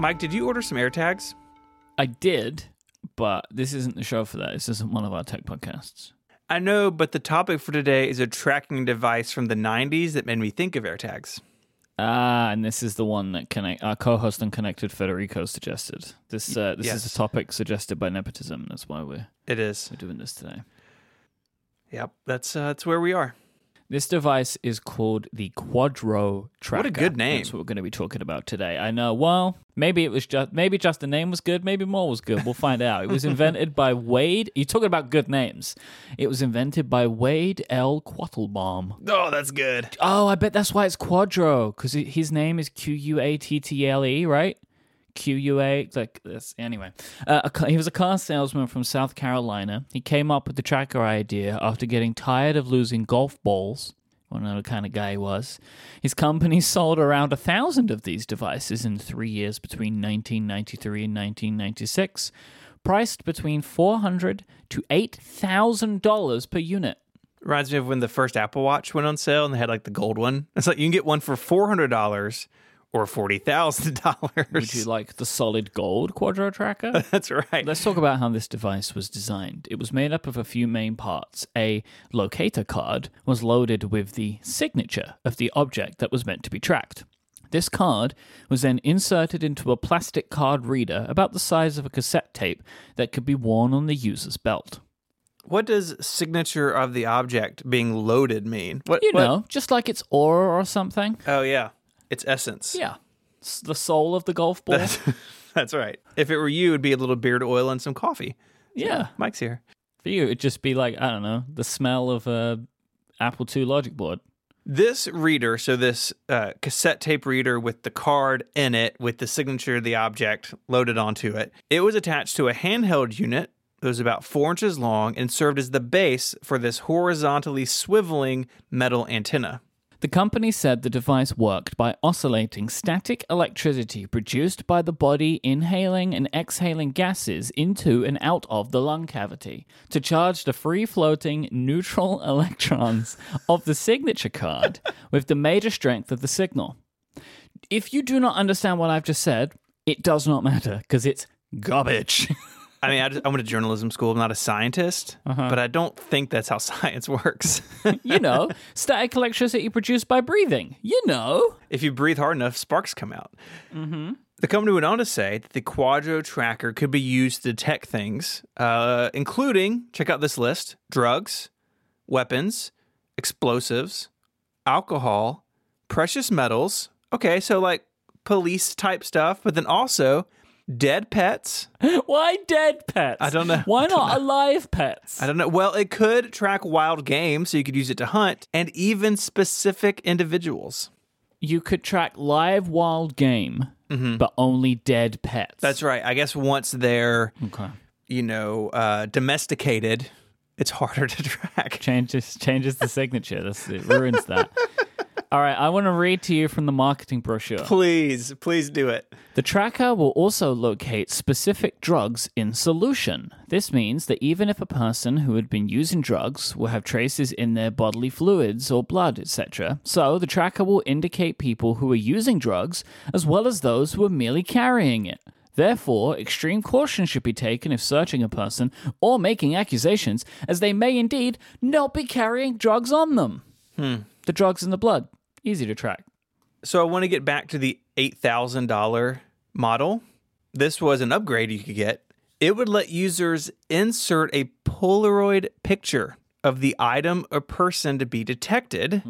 Mike, did you order some AirTags? I did, but this isn't the show for that. This isn't one of our tech podcasts. I know, but the topic for today is a tracking device from the 90s that made me think of AirTags. Ah, and this is the one that our co-host and connected Federico suggested. This is a topic suggested by nepotism. That's why we're doing this today. Yep, that's where we are. This device is called the Quadro Tracker. What a good name. That's what we're going to be talking about today. I know. Well, maybe it was just the name was good. Maybe more was good. We'll find out. It was invented by Wade. You're talking about good names. It was invented by Wade L. Quattlebaum. Oh, that's good. Oh, I bet that's why it's Quadro, because his name is Quattle, right? QUA, like this. Anyway, he was a car salesman from South Carolina. He came up with the tracker idea after getting tired of losing golf balls. I don't know the kind of guy he was. His company sold around 1,000 of these devices in 3 years between 1993 and 1996, priced between $400 to $8,000 per unit. Reminds me of when the first Apple Watch went on sale and they had like the gold one. It's like you can get one for $400. Or $40,000. Would you like the solid gold Quadro Tracker? That's right. Let's talk about how this device was designed. It was made up of a few main parts. A locator card was loaded with the signature of the object that was meant to be tracked. This card was then inserted into a plastic card reader about the size of a cassette tape that could be worn on the user's belt. What does signature of the object being loaded mean? Just like its aura or something. Oh, yeah. Its essence. Yeah. It's the soul of the golf ball. That's right. If it were you, it'd be a little beard oil and some coffee. Yeah. Mike's here. For you, it'd just be like, I don't know, the smell of an Apple II logic board. This reader, so this cassette tape reader with the card in it, with the signature of the object loaded onto it, it was attached to a handheld unit that was about 4 inches long and served as the base for this horizontally swiveling metal antenna. The company said the device worked by oscillating static electricity produced by the body inhaling and exhaling gases into and out of the lung cavity to charge the free-floating neutral electrons of the signature card with the major strength of the signal. If you do not understand what I've just said, it does not matter, because it's garbage. I mean, I went to journalism school. I'm not a scientist, but I don't think that's how science works. Static electricity produced by breathing. If you breathe hard enough, sparks come out. Mm-hmm. The company went on to say that the Quadro Tracker could be used to detect things, including, check out this list, drugs, weapons, explosives, alcohol, precious metals. Okay, so like police-type stuff, but then also... dead pets? Why dead pets? I don't know. Why not alive pets? I don't know. Well, it could track wild game, so you could use it to hunt, and even specific individuals. You could track live wild game, but only dead pets. That's right. I guess once they're, domesticated, it's harder to track. Changes the signature. It ruins that. All right, I want to read to you from the marketing brochure. Please do it. The tracker will also locate specific drugs in solution. This means that even if a person who had been using drugs will have traces in their bodily fluids or blood, etc., so the tracker will indicate people who are using drugs as well as those who are merely carrying it. Therefore, extreme caution should be taken if searching a person or making accusations, as they may indeed not be carrying drugs on them. The drugs in the blood. Easy to track. So I want to get back to the $8,000 model. This was an upgrade you could get. It would let users insert a Polaroid picture of the item or person to be detected.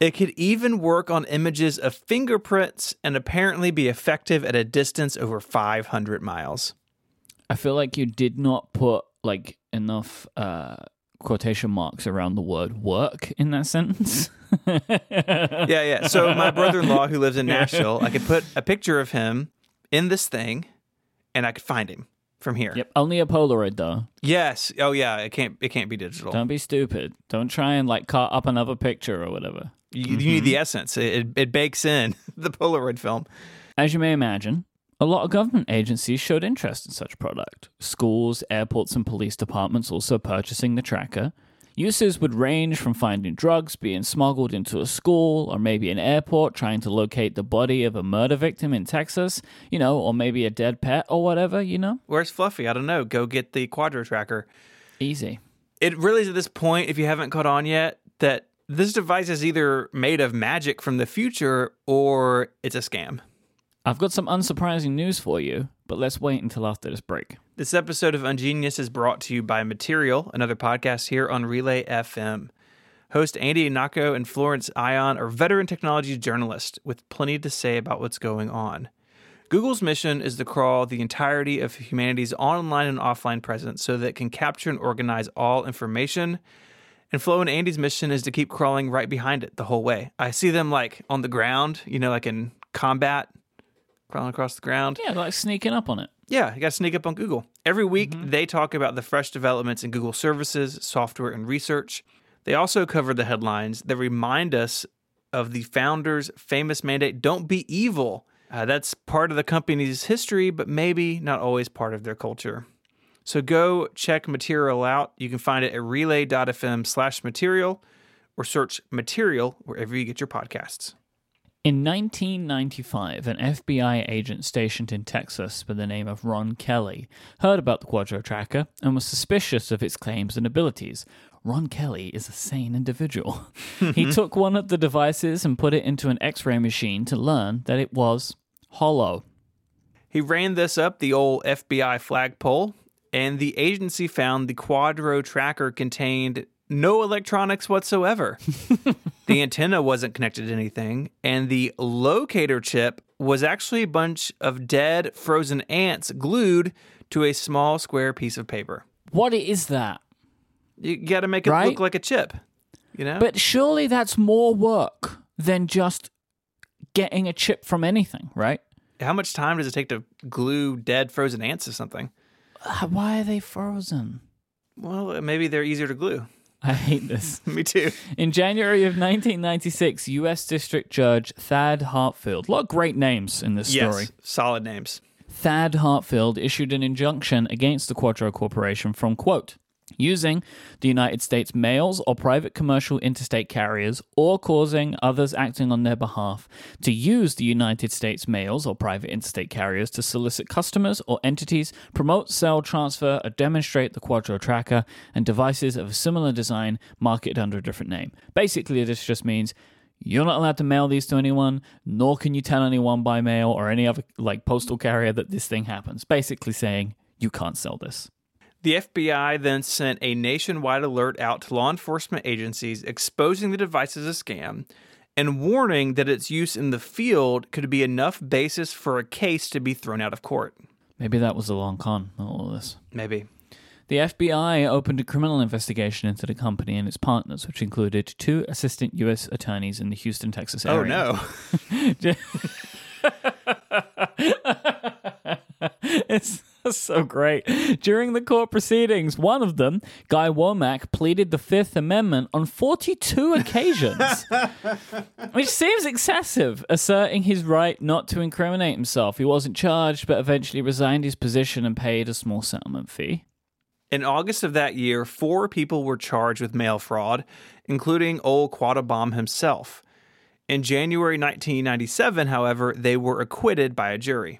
It could even work on images of fingerprints and apparently be effective at a distance over 500 miles. I feel like you did not put like enough quotation marks around the word work in that sentence. Yeah. So my brother-in-law who lives in Nashville, I could put a picture of him in this thing and I could find him from here. Yep. Only a Polaroid though. Yes. Oh yeah. It can't be digital. Don't be stupid. Don't try and like cut up another picture or whatever. You need the essence. It bakes in the Polaroid film. As you may imagine, a lot of government agencies showed interest in such product. Schools, airports, and police departments also purchasing the tracker. Uses would range from finding drugs being smuggled into a school, or maybe an airport trying to locate the body of a murder victim in Texas, you know, or maybe a dead pet or whatever, you know? Where's Fluffy? I don't know. Go get the Quadro Tracker. Easy. It really is at this point, if you haven't caught on yet, that this device is either made of magic from the future or it's a scam. I've got some unsurprising news for you, but let's wait until after this break. This episode of Ungenius is brought to you by Material, another podcast here on Relay FM. Host Andy Anako and Florence Ion are veteran technology journalists with plenty to say about what's going on. Google's mission is to crawl the entirety of humanity's online and offline presence so that it can capture and organize all information. And Flo and Andy's mission is to keep crawling right behind it the whole way. I see them like on the ground, you know, like in combat. Crawling across the ground. Yeah, like sneaking up on it. Yeah, you got to sneak up on Google. Every week, they talk about the fresh developments in Google services, software, and research. They also cover the headlines that remind us of the founder's famous mandate, don't be evil. That's part of the company's history, but maybe not always part of their culture. So go check Material out. You can find it at relay.fm/material or search Material wherever you get your podcasts. In 1995, an FBI agent stationed in Texas by the name of Ron Kelly heard about the Quadro Tracker and was suspicious of its claims and abilities. Ron Kelly is a sane individual. He took one of the devices and put it into an X-ray machine to learn that it was hollow. He ran this up the old FBI flagpole, and the agency found the Quadro Tracker contained no electronics whatsoever. The antenna wasn't connected to anything, and the locator chip was actually a bunch of dead, frozen ants glued to a small square piece of paper. What is that? You got to make it look like a chip, you know? But surely that's more work than just getting a chip from anything, right? How much time does it take to glue dead, frozen ants to something? Why are they frozen? Well, maybe they're easier to glue. I hate this. Me too. In January of 1996, U.S. District Judge Thad Hartfield, a lot of great names in this story. Yes, solid names. Thad Hartfield issued an injunction against the Quadro Corporation from, quote, using the United States mails or private commercial interstate carriers or causing others acting on their behalf to use the United States mails or private interstate carriers to solicit customers or entities, promote, sell, transfer, or demonstrate the Quadro Tracker and devices of a similar design marketed under a different name. Basically, this just means you're not allowed to mail these to anyone, nor can you tell anyone by mail or any other like postal carrier that this thing happens. Basically saying you can't sell this. The FBI then sent a nationwide alert out to law enforcement agencies exposing the device as a scam and warning that its use in the field could be enough basis for a case to be thrown out of court. Maybe that was a long con, all of this. Maybe. The FBI opened a criminal investigation into the company and its partners, which included two assistant U.S. attorneys in the Houston, Texas area. Oh, no. It's so great. During the court proceedings, one of them, Guy Womack, pleaded the Fifth Amendment on 42 occasions, which seems excessive, asserting his right not to incriminate himself. He wasn't charged, but eventually resigned his position and paid a small settlement fee. In August of that year, 4 people were charged with mail fraud, including old Quattlebaum himself. In January 1997, however, they were acquitted by a jury.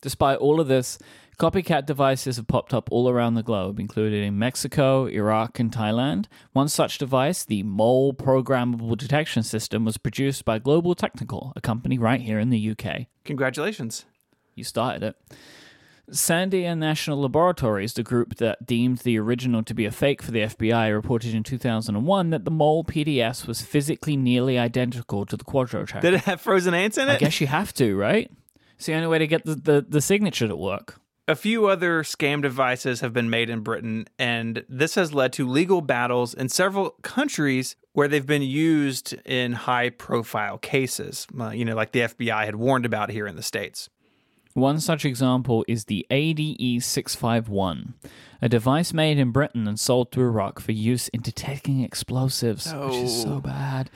Despite all of this, copycat devices have popped up all around the globe, including in Mexico, Iraq, and Thailand. One such device, the Mole Programmable Detection System, was produced by Global Technical, a company right here in the UK. Congratulations. You started it. Sandia National Laboratories, the group that deemed the original to be a fake for the FBI, reported in 2001 that the Mole PDS was physically nearly identical to the Quadro Tracker. Did it have frozen ants in it? I guess you have to, right? It's the only way to get the signature to work. A few other scam devices have been made in Britain, and this has led to legal battles in several countries where they've been used in high-profile cases, you know, like the FBI had warned about here in the States. One such example is the ADE 651, a device made in Britain and sold to Iraq for use in detecting explosives, which is so bad,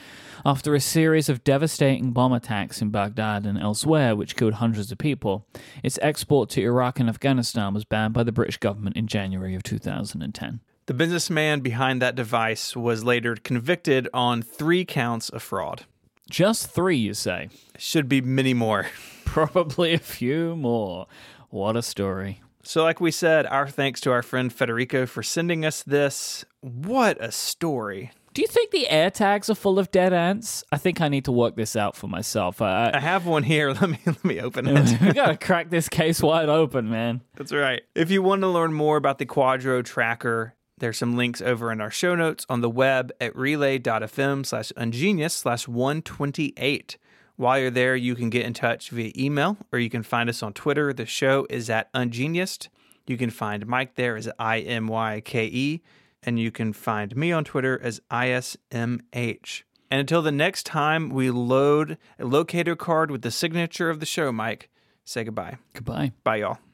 after a series of devastating bomb attacks in Baghdad and elsewhere, which killed hundreds of people. Its export to Iraq and Afghanistan was banned by the British government in January of 2010. The businessman behind that device was later convicted on 3 counts of fraud. Just 3, you say? Should be many more. Probably a few more. What a story. So like we said, our thanks to our friend Federico for sending us this. What a story. Do you think the AirTags are full of dead ants? I think I need to work this out for myself. I have one here. Let me open it. We got to crack this case wide open, man. That's right. If you want to learn more about the Quadro Tracker, there's some links over in our show notes on the web at relay.fm/ungenius/128. While you're there, you can get in touch via email, or you can find us on Twitter. The show is at Ungeniused. You can find Mike there as IMYKE. And you can find me on Twitter as ISMH. And until the next time we load a locator card with the signature of the show, Mike, say goodbye. Goodbye. Bye, y'all.